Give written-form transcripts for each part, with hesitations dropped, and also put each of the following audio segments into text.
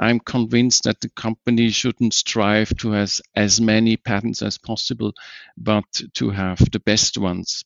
I'm convinced that the company shouldn't strive to have as many patents as possible, but to have the best ones.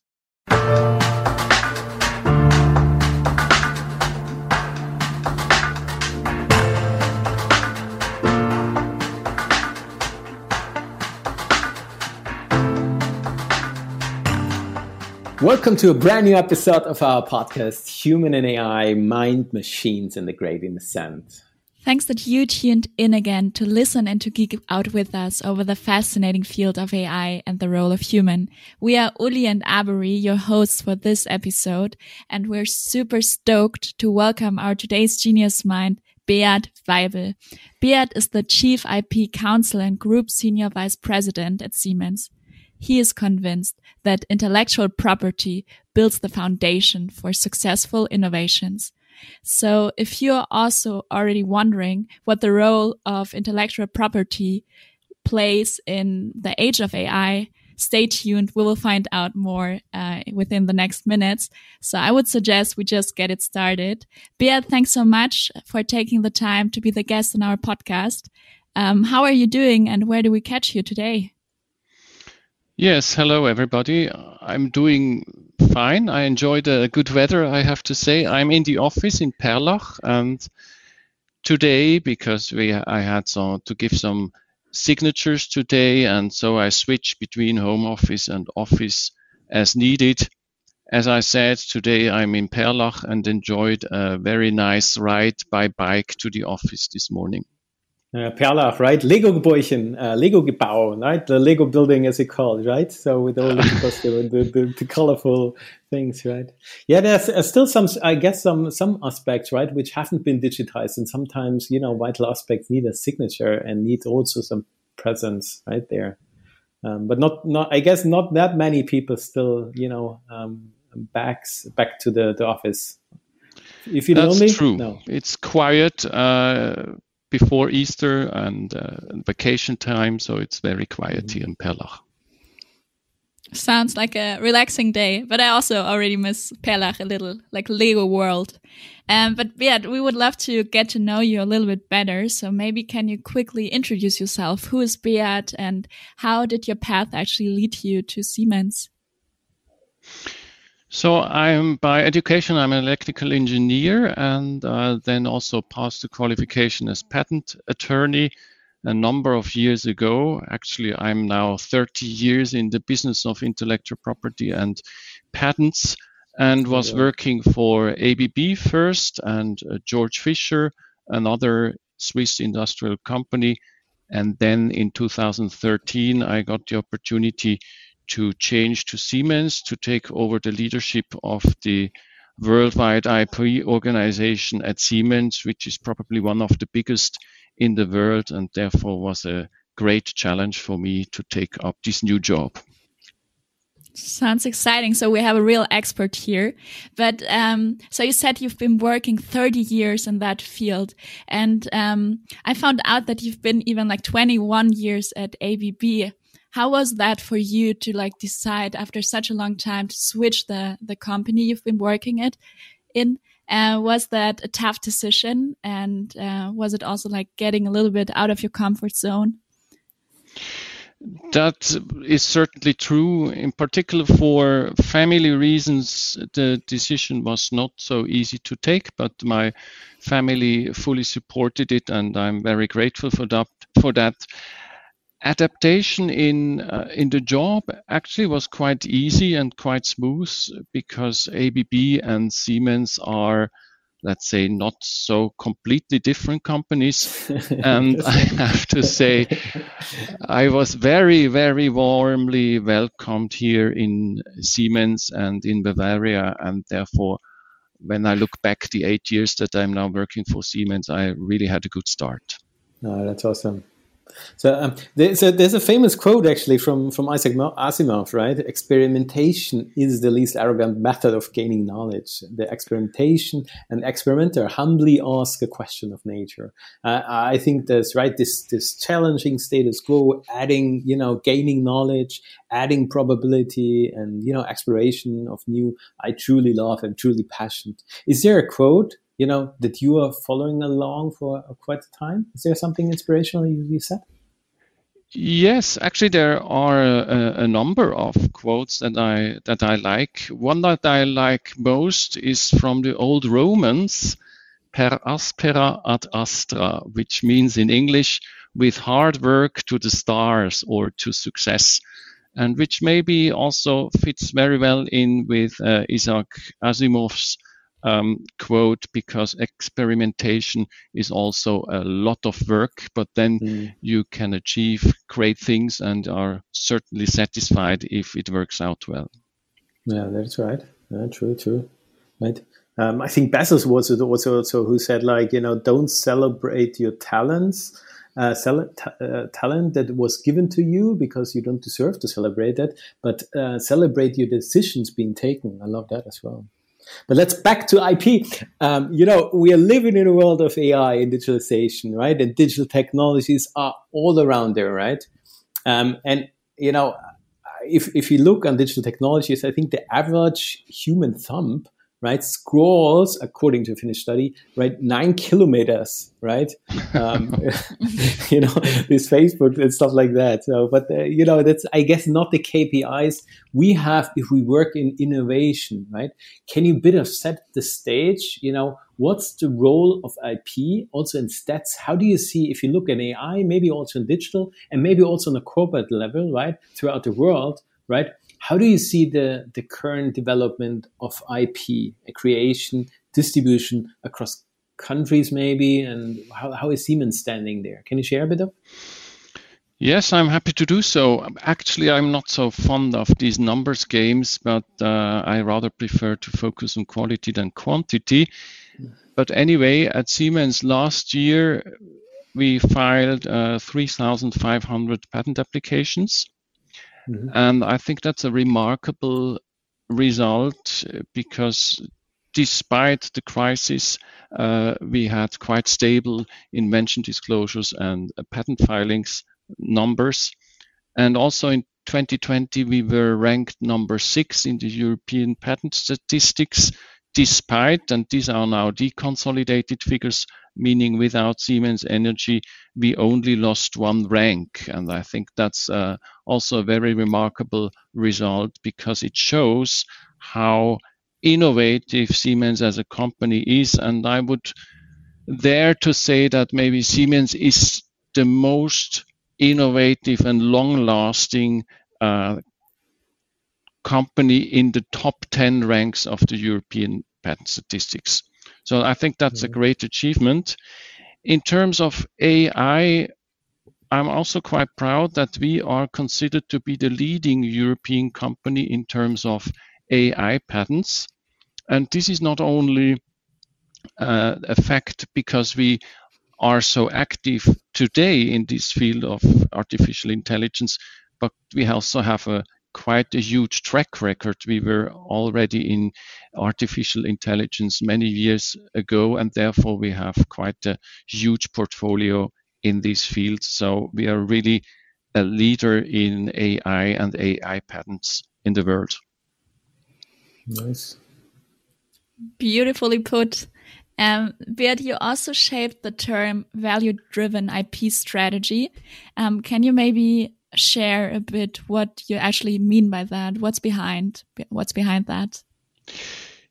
Welcome to a brand new episode of our podcast, Human and AI, Mind Machines and the Great Innocent. Thanks that you tuned in again to listen and to geek out with us over the fascinating field of AI and the role of human. We are Uli and Abari, your hosts for this episode, and we're super stoked to welcome our today's genius mind, Beat Weibel. Beat is the Chief IP Counsel and Group Senior Vice President at Siemens. He is convinced that intellectual property builds the foundation for successful innovations. So if you're also already wondering what the role of intellectual property plays in the age of AI, stay tuned. We will find out more within the next minutes. So I would suggest we just get it started. Beat, thanks so much for taking the time to be the guest on our podcast. How are you doing and where do we catch you today? Yes, hello everybody. I'm doing fine. I enjoy the good weather, I have to say. I'm in the office in Perlach, and today, because I had to give some signatures today, and so I switched between home office and office as needed. As I said, today I'm in Perlach and enjoyed a very nice ride by bike to the office this morning. Perlach, right? Lego-Gebäude, right? The Lego building, as we call it, right? So with all the colorful things, right? Yeah, there's still some, I guess, some aspects, right, which haven't been digitized, and sometimes, you know, vital aspects need a signature and need also some presence, right there. But not, I guess, not that many people still, you know, back to the office. If you That's lonely, true. No. It's quiet. Before Easter and vacation time, so it's very quiet here in Perlach. Sounds like a relaxing day, but I also already miss Perlach a little, like Lego World. But yeah, we would love to get to know you a little bit better, so maybe can you quickly introduce yourself? Who is Beat and how did your path actually lead you to Siemens? So I'm by education, I'm an electrical engineer, and then also passed the qualification as patent attorney a number of years ago. Actually, I'm now 30 years in the business of intellectual property and patents, and was working for ABB first and George Fisher, another Swiss industrial company. And then in 2013, I got the opportunity to change to Siemens to take over the leadership of the worldwide IP organization at Siemens, which is probably one of the biggest in the world, and therefore was a great challenge for me to take up this new job. Sounds exciting. So we have a real expert here. But so you said you've been working 30 years in that field. And I found out that you've been even like 21 years at ABB. How was that for you to like decide after such a long time to switch the company you've been working in? Was that a tough decision? And was it also like getting a little bit out of your comfort zone? That is certainly true. In particular, for family reasons, the decision was not so easy to take, but my family fully supported it, and I'm very grateful for that. Adaptation in the job actually was quite easy and quite smooth because ABB and Siemens are, let's say, not so completely different companies. And I have to say, I was very, very warmly welcomed here in Siemens and in Bavaria. And therefore, when I look back the 8 years that I'm now working for Siemens, I really had a good start. Oh, that's awesome. So there's a famous quote actually from Isaac Asimov, right? Experimentation is the least arrogant method of gaining knowledge. The experimentation and experimenter humbly ask a question of nature. I think that's right. This challenging status quo, adding, you know, gaining knowledge, adding probability, and, you know, exploration of new. I truly love and truly passionate. Is there a quote you know, that you are following along for quite a time? Is there something inspirational you said? Yes, actually, there are a number of quotes that I like. One that I like most is from the old Romans, per aspera ad astra, which means in English, with hard work to the stars or to success, and which maybe also fits very well in with Isaac Asimov's quote, because experimentation is also a lot of work, but then you can achieve great things and are certainly satisfied if it works out well. Yeah, that's right. Yeah, true. Right. I think Bezos was also who said, like, you know, don't celebrate your talents. Talent that was given to you, because you don't deserve to celebrate that, but celebrate your decisions being taken. I love that as well. But let's back to IP. You know, we are living in a world of AI and digitalization, right? And digital technologies are all around there, right? And, you know, if you look on digital technologies, I think the average human thumb, right, scrolls, according to a Finnish study, right, 9 kilometers, right? You know, this Facebook and stuff like that. So, but, you know, that's, I guess, not the KPIs we have if we work in innovation, right? Can you bit of set the stage? You know, what's the role of IP also in stats? How do you see, if you look at AI, maybe also in digital, and maybe also on a corporate level, right, throughout the world, right? How do you see the current development of IP, creation, distribution across countries maybe, and how is Siemens standing there? Can you share a bit of? Yes, I'm happy to do so. Actually, I'm not so fond of these numbers games, but I rather prefer to focus on quality than quantity. But anyway, at Siemens last year, we filed 3,500 patent applications. Mm-hmm. And I think that's a remarkable result, because despite the crisis, we had quite stable invention disclosures and patent filings numbers. And also in 2020, we were ranked number 6 in the European patent statistics, despite, and these are now deconsolidated figures, meaning without Siemens Energy, we only lost 1 rank. And I think that's also a very remarkable result, because it shows how innovative Siemens as a company is. And I would dare to say that maybe Siemens is the most innovative and long-lasting company in the top 10 ranks of the European patent statistics. So I think that's a great achievement. In terms of AI, I'm also quite proud that we are considered to be the leading European company in terms of AI patents. And this is not only a fact because we are so active today in this field of artificial intelligence, but we also have quite a huge track record. We were already in artificial intelligence many years ago, and therefore we have quite a huge portfolio in this field. So we are really a leader in AI and AI patents in the world. Nice. Beautifully put. Beat, you also shaped the term value-driven IP strategy. Can you maybe share a bit what you actually mean by that? What's behind that?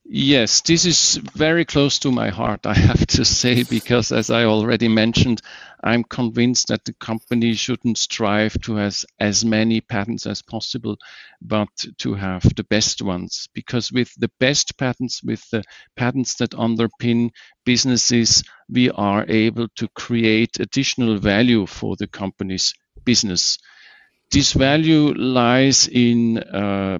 Yes, this is very close to my heart, I have to say, because as I already mentioned, I'm convinced that the company shouldn't strive to have as many patents as possible, but to have the best ones. Because with the best patents, with the patents that underpin businesses, we are able to create additional value for the company's business. This value lies in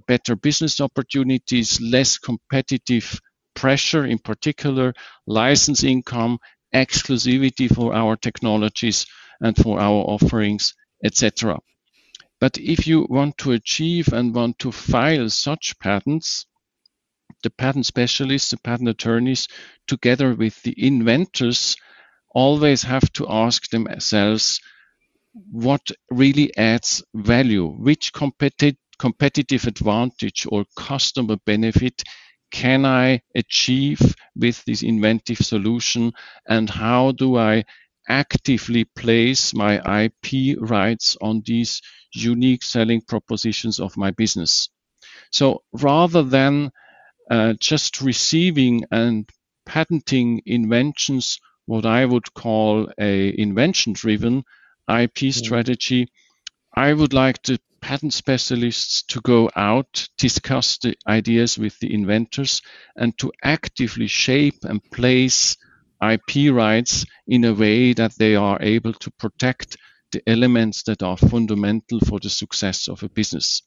better business opportunities, less competitive pressure, in particular, license income, exclusivity for our technologies and for our offerings, etc. But if you want to achieve and want to file such patents, the patent specialists, the patent attorneys, together with the inventors, always have to ask themselves, what really adds value, which competitive advantage or customer benefit can I achieve with this inventive solution, and how do I actively place my IP rights on these unique selling propositions of my business. So rather than just receiving and patenting inventions, what I would call a invention-driven IP strategy, I would like the patent specialists to go out, discuss the ideas with the inventors, and to actively shape and place IP rights in a way that they are able to protect the elements that are fundamental for the success of a business.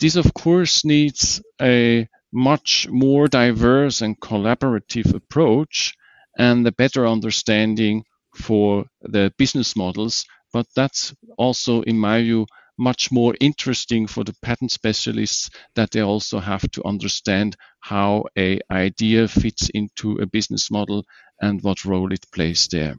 This, of course, needs a much more diverse and collaborative approach and a better understanding for the business models. But that's also, in my view, much more interesting for the patent specialists, that they also have to understand how an idea fits into a business model and what role it plays there.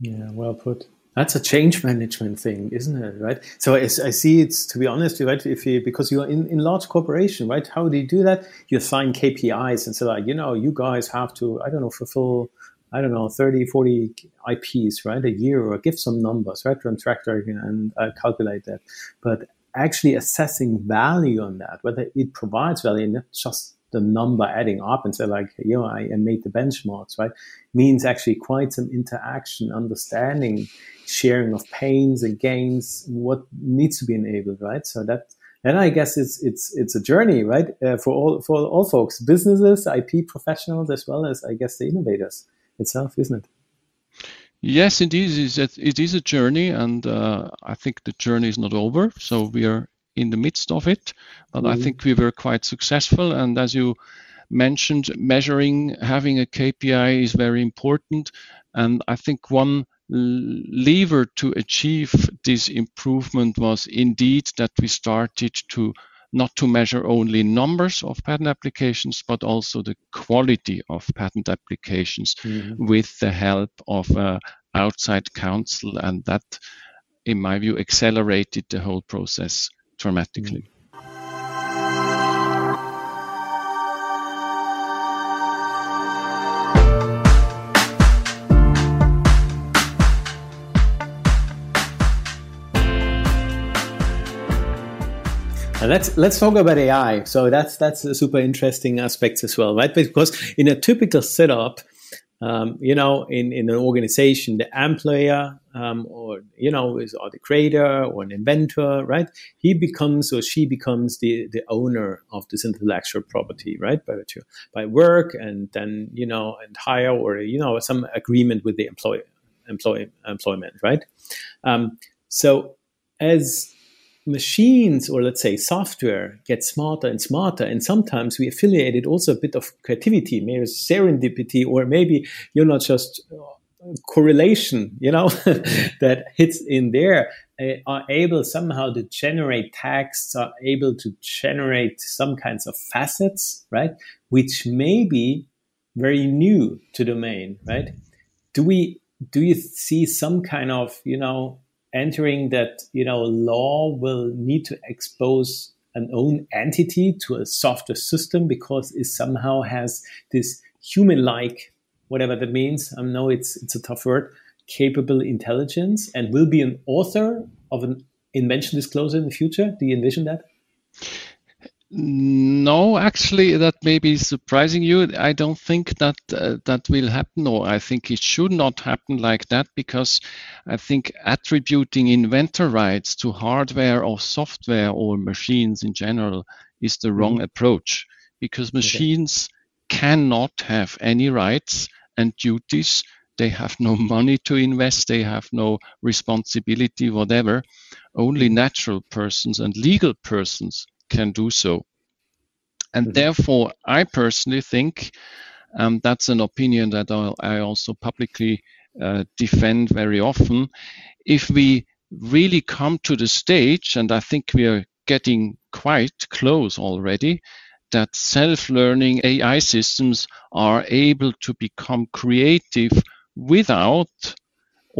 Yeah, well put. That's a change management thing, isn't it, right? So as I see it's, to be honest, right, because you're in large corporation, right? How do you do that? You assign KPIs and say, like, you know, you guys have to, I don't know, fulfill, I don't know, 30, 40 IPs, right, a year, or give some numbers, right, from Tractor and calculate that. But actually assessing value on that, whether it provides value, not just the number adding up and say, like, you know, I made the benchmarks, right, means actually quite some interaction, understanding, sharing of pains and gains, what needs to be enabled, right? So that, and I guess it's a journey, right, for all folks, businesses, IP professionals, as well as, I guess, the innovators itself, isn't it? Yes, it is. It is a journey, and I think the journey is not over. So we are in the midst of it, but I think we were quite successful. And as you mentioned, measuring, having a KPI is very important. And I think one lever to achieve this improvement was indeed that we started to not to measure only numbers of patent applications, but also the quality of patent applications with the help of outside counsel. And that, in my view, accelerated the whole process dramatically. And let's talk about AI. So that's a super interesting aspect as well, right? Because in a typical setup, you know, in an organization, the employer or the creator or an inventor, right? He becomes or she becomes the owner of this intellectual property, right? By work, and then, you know, and hire, or, you know, some agreement with the employment, right? So as machines, or let's say software, get smarter and smarter, and sometimes we affiliate it also a bit of creativity, maybe serendipity, or maybe, you know, just correlation, you know, that hits in there, are able somehow to generate texts, are able to generate some kinds of facets, right, which may be very new to domain, right? Do you see some kind of, you know, entering that, you know, law will need to expose an own entity to a software system because it somehow has this human-like, whatever that means, I know it's a tough word, capable intelligence, and will be an author of an invention disclosure in the future? Do you envision that? No, actually, that may be surprising you. I don't think that will happen, or I think it should not happen like that, because I think attributing inventor rights to hardware or software or machines in general is the wrong approach, because machines cannot have any rights and duties. They have no money to invest. They have no responsibility, whatever. Only natural persons and legal persons can do so. And therefore, I personally think, that's an opinion that I also publicly defend very often, if we really come to the stage, and I think we are getting quite close already, that self-learning AI systems are able to become creative without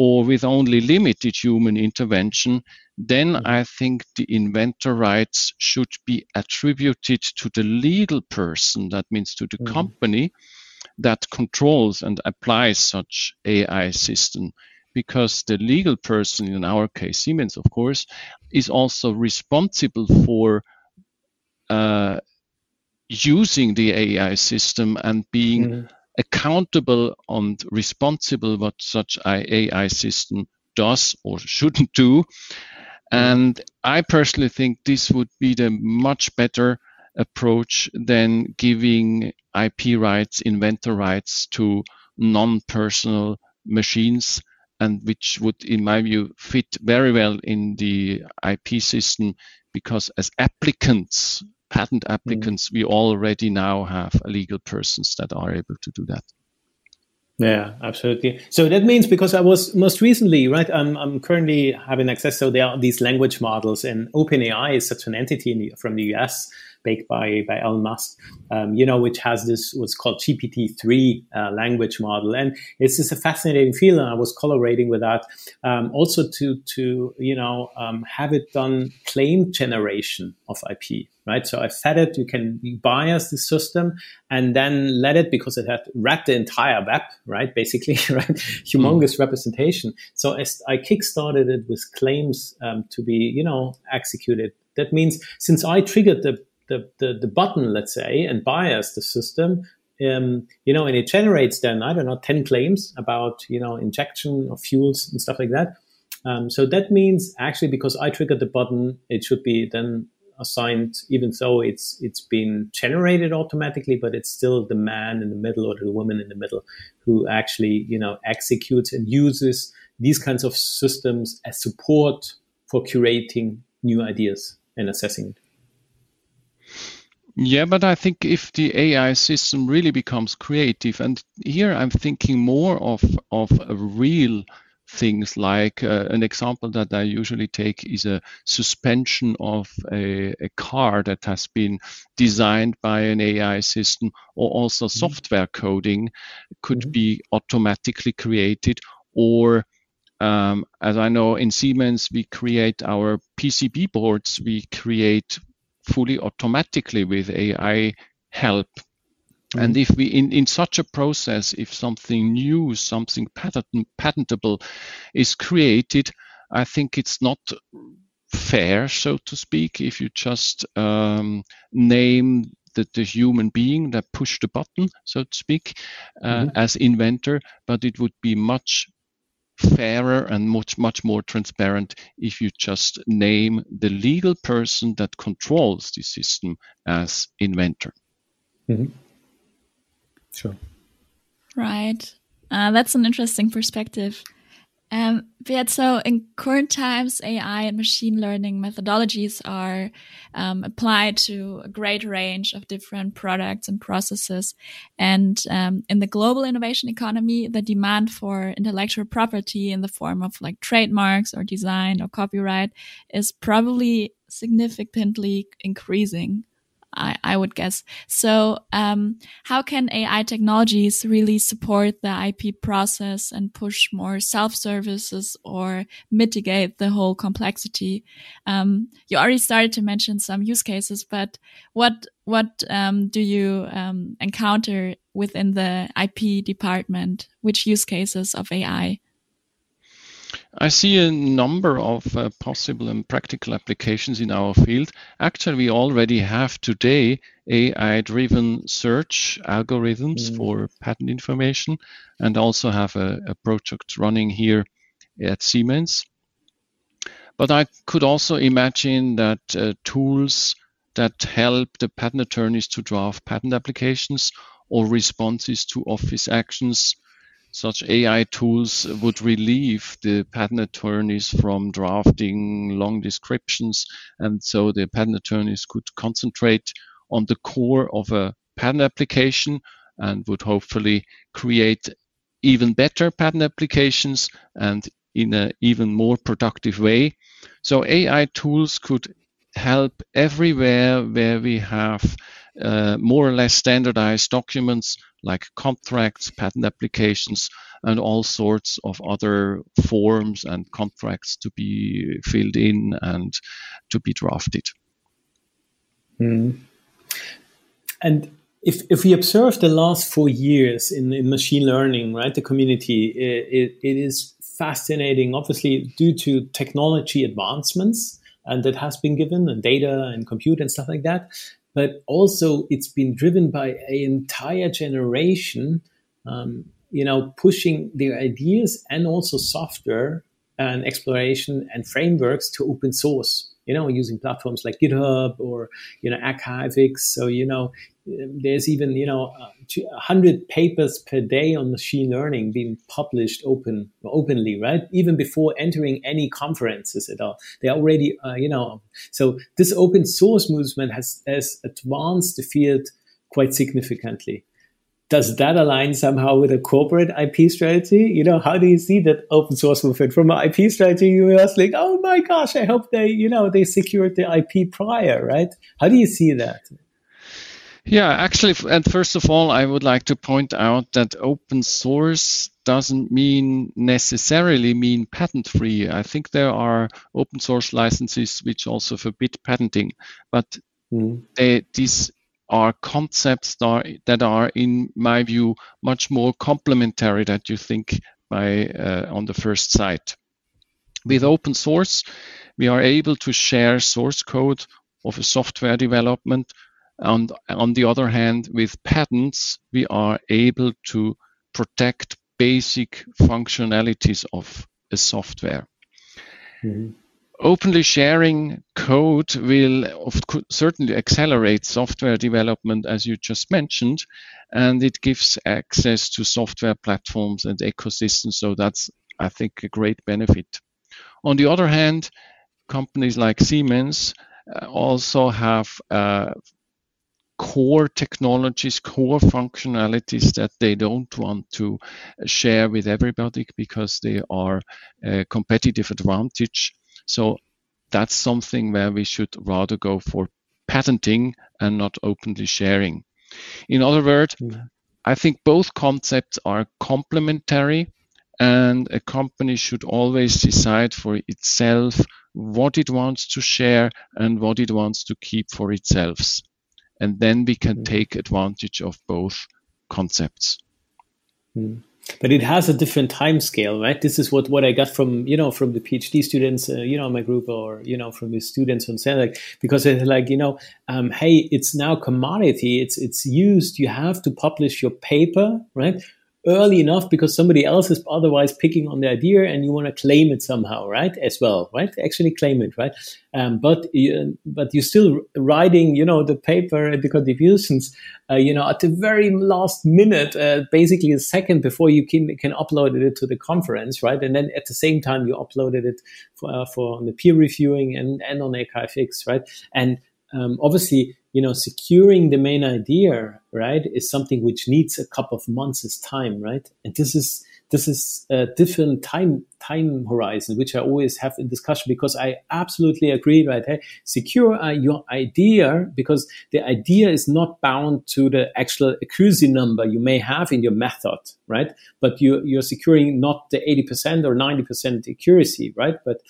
or with only limited human intervention, then I think the inventor rights should be attributed to the legal person, that means to the company that controls and applies such AI system, because the legal person, in our case Siemens, of course, is also responsible for using the AI system and being accountable and responsible what such AI system does or shouldn't do. And I personally think this would be the much better approach than giving IP rights, inventor rights to non-personal machines, and which would, in my view, fit very well in the IP system, because as applicants, patent applicants, we already now have legal persons that are able to do that. Yeah, absolutely. So that means, because I was most recently, right, I'm currently having access, so there are these language models, and OpenAI is such an entity from the US, baked by Elon Musk, you know, which has this what's called GPT-3 language model. And it's just a fascinating field, and I was collaborating with that. Also to you know, have it done claim generation of IP. Right, so I fed it. You can bias the system, and then let it, because it had read the entire web, right? Basically, right, humongous representation. So as I kickstarted it with claims to be, you know, executed. That means since I triggered the button, let's say, and biased the system, you know, and it generates then, I don't know, 10 claims about, you know, injection of fuels and stuff like that. So that means actually, because I triggered the button, it should be then assigned, even though it's been generated automatically, but it's still the man in the middle or the woman in the middle who actually, you know, executes and uses these kinds of systems as support for curating new ideas and assessing it. Yeah, but I think if the AI system really becomes creative, and here I'm thinking more of a real things like an example that I usually take is a suspension of a car that has been designed by an AI system, or also software coding could be automatically created, or as I know in Siemens, we create our PCB boards, we create fully automatically with AI help. And if we in such a process, if something new, something patentable is created, I think it's not fair, so to speak, if you just name the human being that pushed the button, so to speak, as inventor, but it would be much fairer and much more transparent if you just name the legal person that controls the system as inventor. Mm-hmm. Sure. Right. That's an interesting perspective. Beat, so in current times, AI and machine learning methodologies are applied to a great range of different products and processes. And in the global innovation economy, the demand for intellectual property in the form of like trademarks or design or copyright is probably significantly increasing, I would guess. So how can AI technologies really support the IP process and push more self-services or mitigate the whole complexity? You already started to mention some use cases, but what do you encounter within the IP department? Which use cases of AI? I see a number of possible and practical applications in our field. Actually, we already have today AI-driven search algorithms for patent information, and also have a project running here at Siemens. But I could also imagine that tools that help the patent attorneys to draft patent applications or responses to office actions, such AI tools would relieve the patent attorneys from drafting long descriptions, and so the patent attorneys could concentrate on the core of a patent application and would hopefully create even better patent applications and in an even more productive way. So AI tools could help everywhere where we have more or less standardized documents like contracts, patent applications, and all sorts of other forms and contracts to be filled in and to be drafted. Mm. And if we observe the last 4 years in machine learning, right, the community, it is fascinating, obviously, due to technology advancements and that has been given, and data and compute and stuff like that. But also it's been driven by an entire generation, pushing their ideas and also software and exploration and frameworks to open source, using platforms like GitHub or, Archivix. So, there's even, 100 papers per day on machine learning being published openly, right? Even before entering any conferences at all. They already, so this open source movement has advanced the field quite significantly. Does that align somehow with a corporate IP strategy? How do you see that open source movement? From an IP strategy, you were like, oh my gosh, I hope they secured the IP prior, right? How do you see that? Yeah, actually, and first of all, I would like to point out that open source doesn't necessarily mean patent-free. I think there are open source licenses which also forbid patenting, but these are concepts that are, in my view, much more complementary than you think on the first sight. With open source, we are able to share source code of a software development. And on the other hand, with patents, we are able to protect basic functionalities of a software. Mm-hmm. Openly sharing code will certainly accelerate software development, as you just mentioned, and it gives access to software platforms and ecosystems. So that's, I think, a great benefit. On the other hand, companies like Siemens also have core technologies, core functionalities that they don't want to share with everybody because they are a competitive advantage. So that's something where we should rather go for patenting and not openly sharing. In other words, I think both concepts are complementary, and a company should always decide for itself what it wants to share and what it wants to keep for itself. And then we can take advantage of both concepts. But it has a different time scale, right? This is what I got from the PhD students, my group, or, from the students on Sandec, because they're like, hey, it's now commodity. It's used. You have to publish your paper, right? Early enough, because somebody else is otherwise picking on the idea and you want to claim it somehow, right? As well, right? Actually claim it, right? But you're still writing, the paper and the contributions, at the very last minute, basically a second before you can upload it to the conference, right? And then at the same time, you uploaded it for the peer reviewing and on Archivix, right? And obviously, securing the main idea, right, is something which needs a couple of months' time, right? And this is a different time horizon, which I always have in discussion, because I absolutely agree, right? Hey, secure your idea, because the idea is not bound to the actual accuracy number you may have in your method, right? But you're securing not the 80% or 90% accuracy, right? But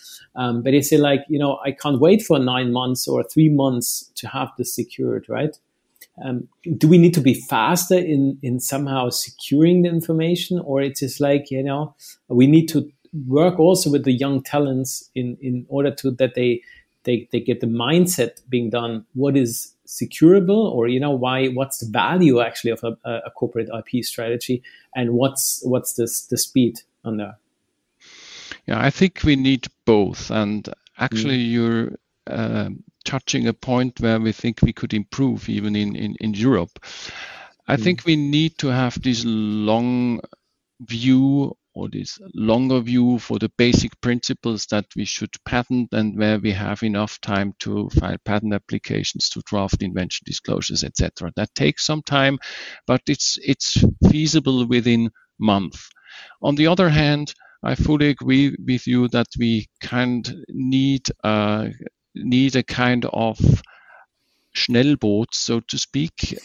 they say like, I can't wait for 9 months or 3 months to have this secured, right? Do we need to be faster in somehow securing the information, or it's just like, we need to work also with the young talents in order to that they get the mindset being done, what is securable, or what's the value actually of a corporate IP strategy, and what's the speed on that? Yeah, I think we need both, and actually you're touching a point where we think we could improve even in Europe. I think we need to have this long view, or this longer view, for the basic principles that we should patent, and where we have enough time to file patent applications, to draft invention disclosures, etc. That takes some time, but it's feasible within months. On the other hand, I fully agree with you that we kind of need a kind of schnellboats, so to speak,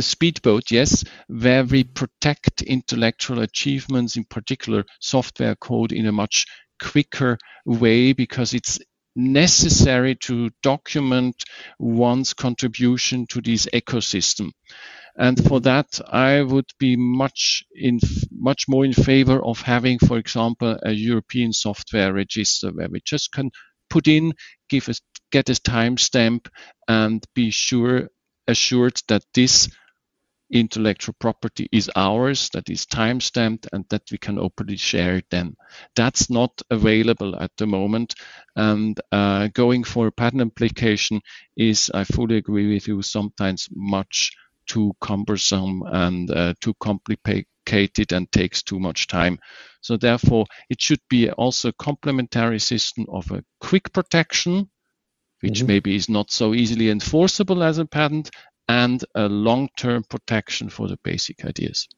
speedboat, yes, where we protect intellectual achievements, in particular software code, in a much quicker way, because it's necessary to document one's contribution to this ecosystem. And for that, I would be much more in favor of having, for example, a European software register where we just can put in, get a timestamp, and be assured that this intellectual property is ours, that is time stamped, and that we can openly share it then. That's not available at the moment, and going for a patent application is, I fully agree with you, sometimes much too cumbersome and too complicated and takes too much time. So therefore, it should be also a complementary system of a quick protection, which maybe is not so easily enforceable as a patent, and a long-term protection for the basic ideas.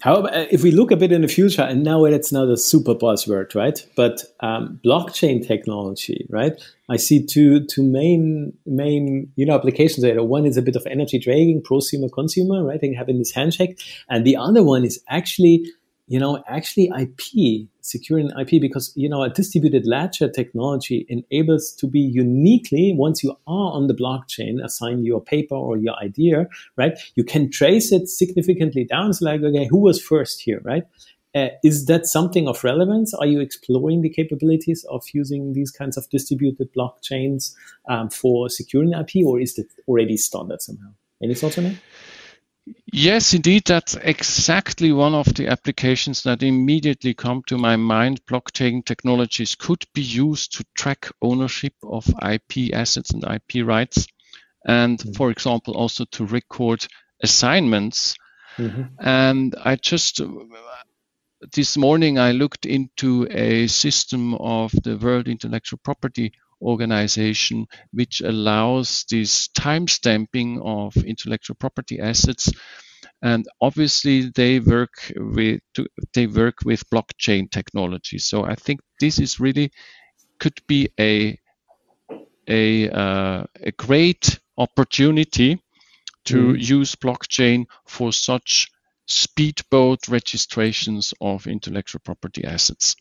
However, if we look a bit in the future, and now it's not a super buzzword, right? But blockchain technology, right? I see two main applications there. One is a bit of energy trading, prosumer-consumer, right? And having this handshake, and the other one is actually IP, securing IP, because, a distributed ledger technology enables to be uniquely, once you are on the blockchain, assign your paper or your idea, right? You can trace it significantly down. It's like, okay, who was first here, right? Is that something of relevance? Are you exploring the capabilities of using these kinds of distributed blockchains for securing IP, or is it already standard somehow? Any thoughts on it? Yes, indeed, that's exactly one of the applications that immediately come to my mind. Blockchain technologies could be used to track ownership of IP assets and IP rights, and for example, also to record assignments. And I just, this morning, I looked into a system of the World Intellectual Property Organization, which allows this time stamping of intellectual property assets, and obviously they work with blockchain technology. So I think this is really could be a great opportunity to use blockchain for such speedboat registrations of intellectual property assets.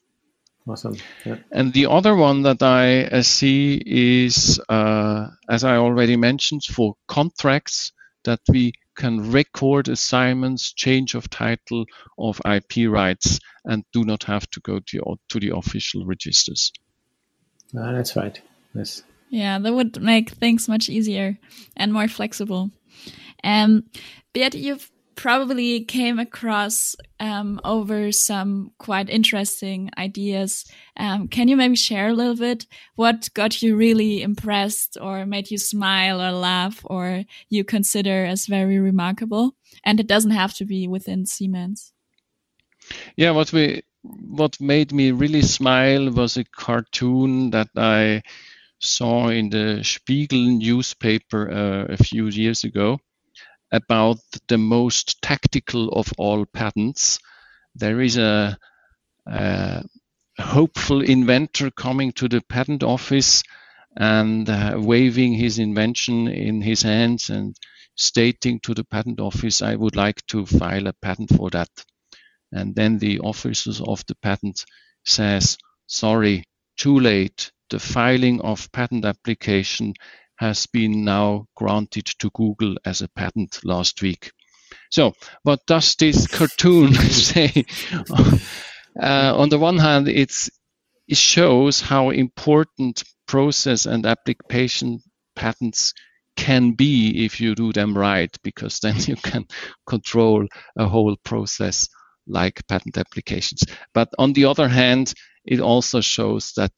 Awesome. Yeah. And the other one that I see is, as I already mentioned, for contracts, that we can record assignments, change of title of IP rights, and do not have to go to the official registers. Ah, that's right. Yes. Yeah, that would make things much easier and more flexible. Beat, you've probably came across over some quite interesting ideas. Can you maybe share a little bit what got you really impressed or made you smile or laugh or you consider as very remarkable? And it doesn't have to be within Siemens. Yeah, what made me really smile was a cartoon that I saw in the Spiegel newspaper a few years ago, about the most tactical of all patents. There is a hopeful inventor coming to the patent office and waving his invention in his hands and stating to the patent office, I would like to file a patent for that. And then the officers of the patent says, sorry, too late. The filing of patent application has been now granted to Google as a patent last week. So what does this cartoon say? On the one hand, it shows how important process and application patents can be if you do them right, because then you can control a whole process like patent applications. But on the other hand, it also shows that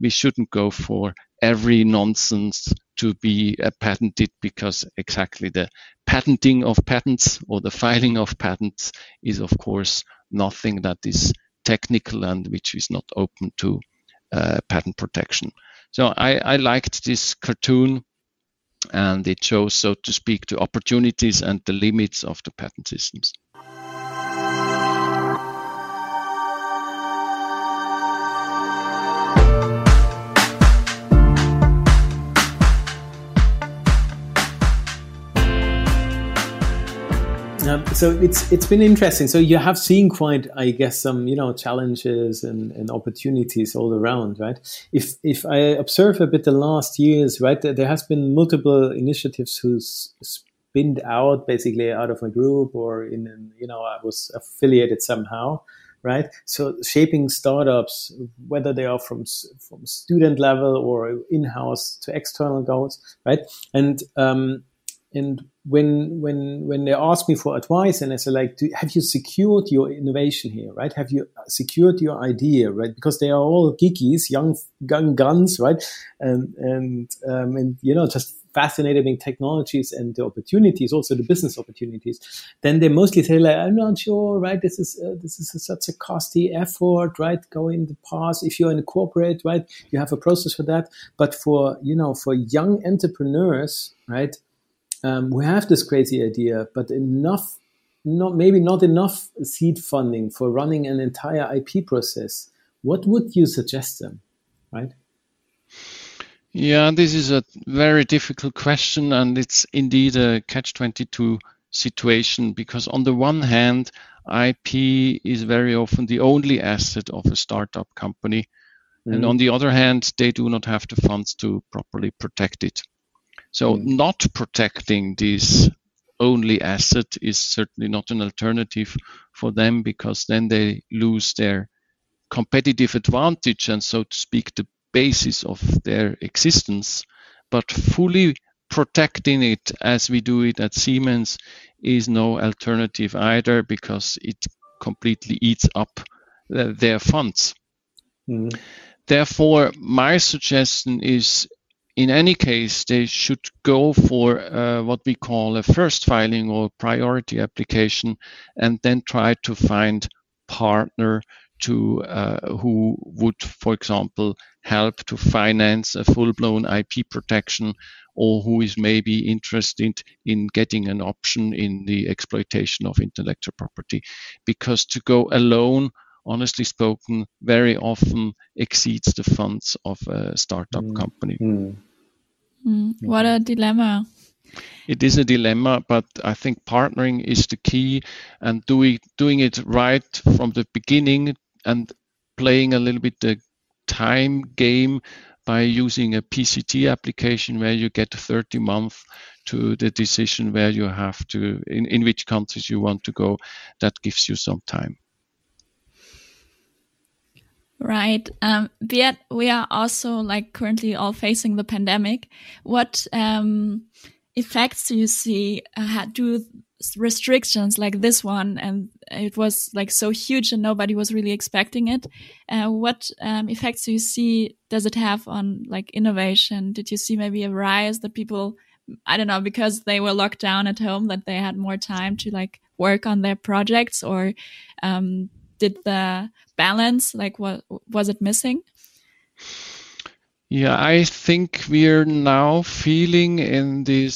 we shouldn't go for every nonsense to be patented, because exactly the patenting of patents or the filing of patents is, of course, nothing that is technical and which is not open to patent protection. So I liked this cartoon, and it shows, so to speak, the opportunities and the limits of the patent systems. So it's been interesting. So you have seen quite, I guess, some, you know, challenges and opportunities all around, right? If I observe a bit the last years, right, there has been multiple initiatives who's spinned out basically out of my group or in, you know, I was affiliated somehow, right? So shaping startups, whether they are from student level or in-house to external goals, right? And when they ask me for advice and I say like, have you secured your innovation here, right? Have you secured your idea, right? Because they are all geekies, young guns, right? And you know, just fascinated with technologies and the opportunities, also the business opportunities. Then they mostly say like, I'm not sure, right? This is such a costly effort, right? Go in the past. If you're in a corporate, right, you have a process for that. But for, you know, for young entrepreneurs, right? We have this crazy idea, but maybe not enough seed funding for running an entire IP process. What would you suggest them, right? Yeah, this is a very difficult question, and it's indeed a catch-22 situation, because on the one hand, IP is very often the only asset of a startup company. Mm-hmm. And on the other hand, they do not have the funds to properly protect it. So not protecting this only asset is certainly not an alternative for them, because then they lose their competitive advantage and, so to speak, the basis of their existence. But fully protecting it as we do it at Siemens is no alternative either, because it completely eats up their funds. Mm. Therefore, my suggestion is, in any case, they should go for what we call a first filing or priority application, and then try to find partner to who would, for example, help to finance a full-blown IP protection, or who is maybe interested in getting an option in the exploitation of intellectual property. Because to go alone, honestly spoken, very often exceeds the funds of a startup company. Mm. Mm, what a dilemma. It is a dilemma, but I think partnering is the key, and doing it right from the beginning and playing a little bit the time game by using a PCT application where you get 30 months to the decision where you have to, in which countries you want to go. That gives you some time. Right. Yet we are also like currently all facing the pandemic. What effects do you see? Do restrictions like this one, and it was like so huge and nobody was really expecting it. What effects do you see? Does it have on like innovation? Did you see maybe a rise that people, I don't know, because they were locked down at home, that they had more time to like work on their projects, or did the balance, like what was it missing? Yeah, I think we're now feeling in this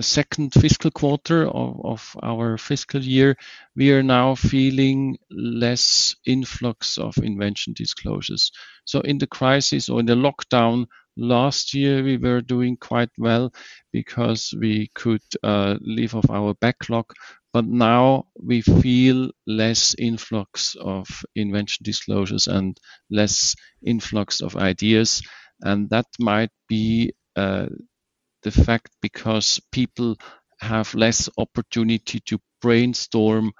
second fiscal quarter of our fiscal year, we are now feeling less influx of invention disclosures. So in the crisis or in the lockdown last year, we were doing quite well because we could live off our backlog. But now we feel less influx of invention disclosures and less influx of ideas. And that might be the fact because people have less opportunity to brainstorm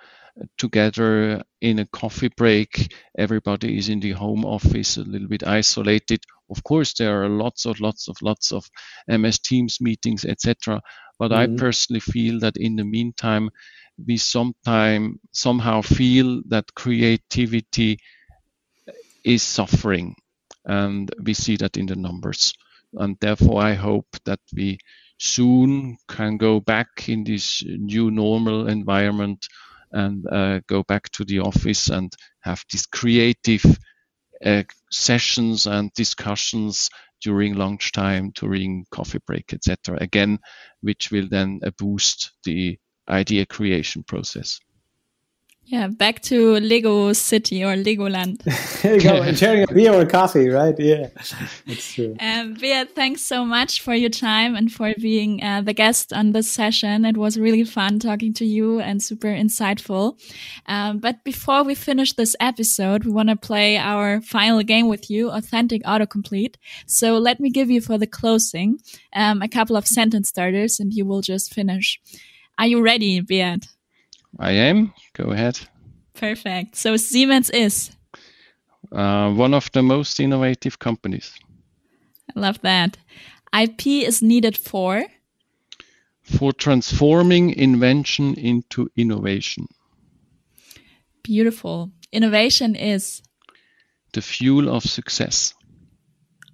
together in a coffee break. Everybody is in the home office, a little bit isolated. Of course, there are lots of MS Teams meetings, etc. But I personally feel that in the meantime, we somehow feel that creativity is suffering, and we see that in the numbers. And therefore, I hope that we soon can go back in this new normal environment and go back to the office and have these creative sessions and discussions during lunchtime, during coffee break, etc. Again, which will then boost the idea creation process. Yeah, back to Lego City or Legoland. There you go, enjoying a beer or coffee, right? Yeah, that's true. Bea, thanks so much for your time and for being the guest on this session. It was really fun talking to you and super insightful. But before we finish this episode, we want to play our final game with you, Authentic Autocomplete. So let me give you for the closing a couple of sentence starters and you will just finish. Are you ready, Bea? I am. Go ahead. Perfect. So Siemens is? One of the most innovative companies. I love that. IP is needed for? For transforming invention into innovation. Beautiful. Innovation is? The fuel of success.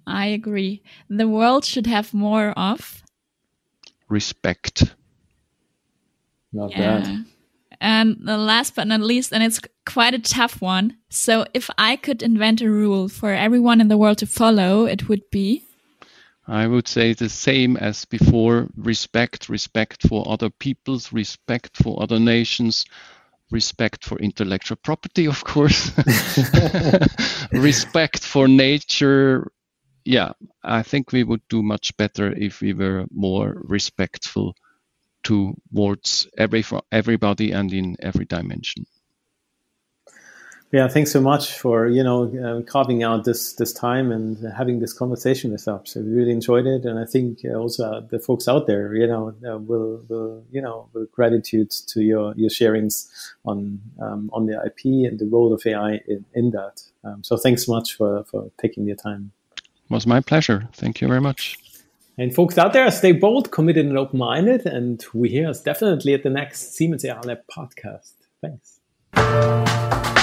I agree. The world should have more of? Respect. Not bad. And the last but not least, and it's quite a tough one. So if I could invent a rule for everyone in the world to follow, it would be? I would say the same as before. Respect, respect for other peoples, respect for other nations, respect for intellectual property, of course, respect for nature. Yeah, I think we would do much better if we were more respectful towards everybody and in every dimension. Yeah, thanks so much for carving out this time and having this conversation with us. We really enjoyed it, and I think also the folks out there, will gratitude to your sharings on the IP and the role of AI in that. So thanks much for taking your time. It was my pleasure. Thank you very much. And folks out there, stay bold, committed, and open-minded. And we hear us definitely at the next Siemens AI Lab podcast. Thanks.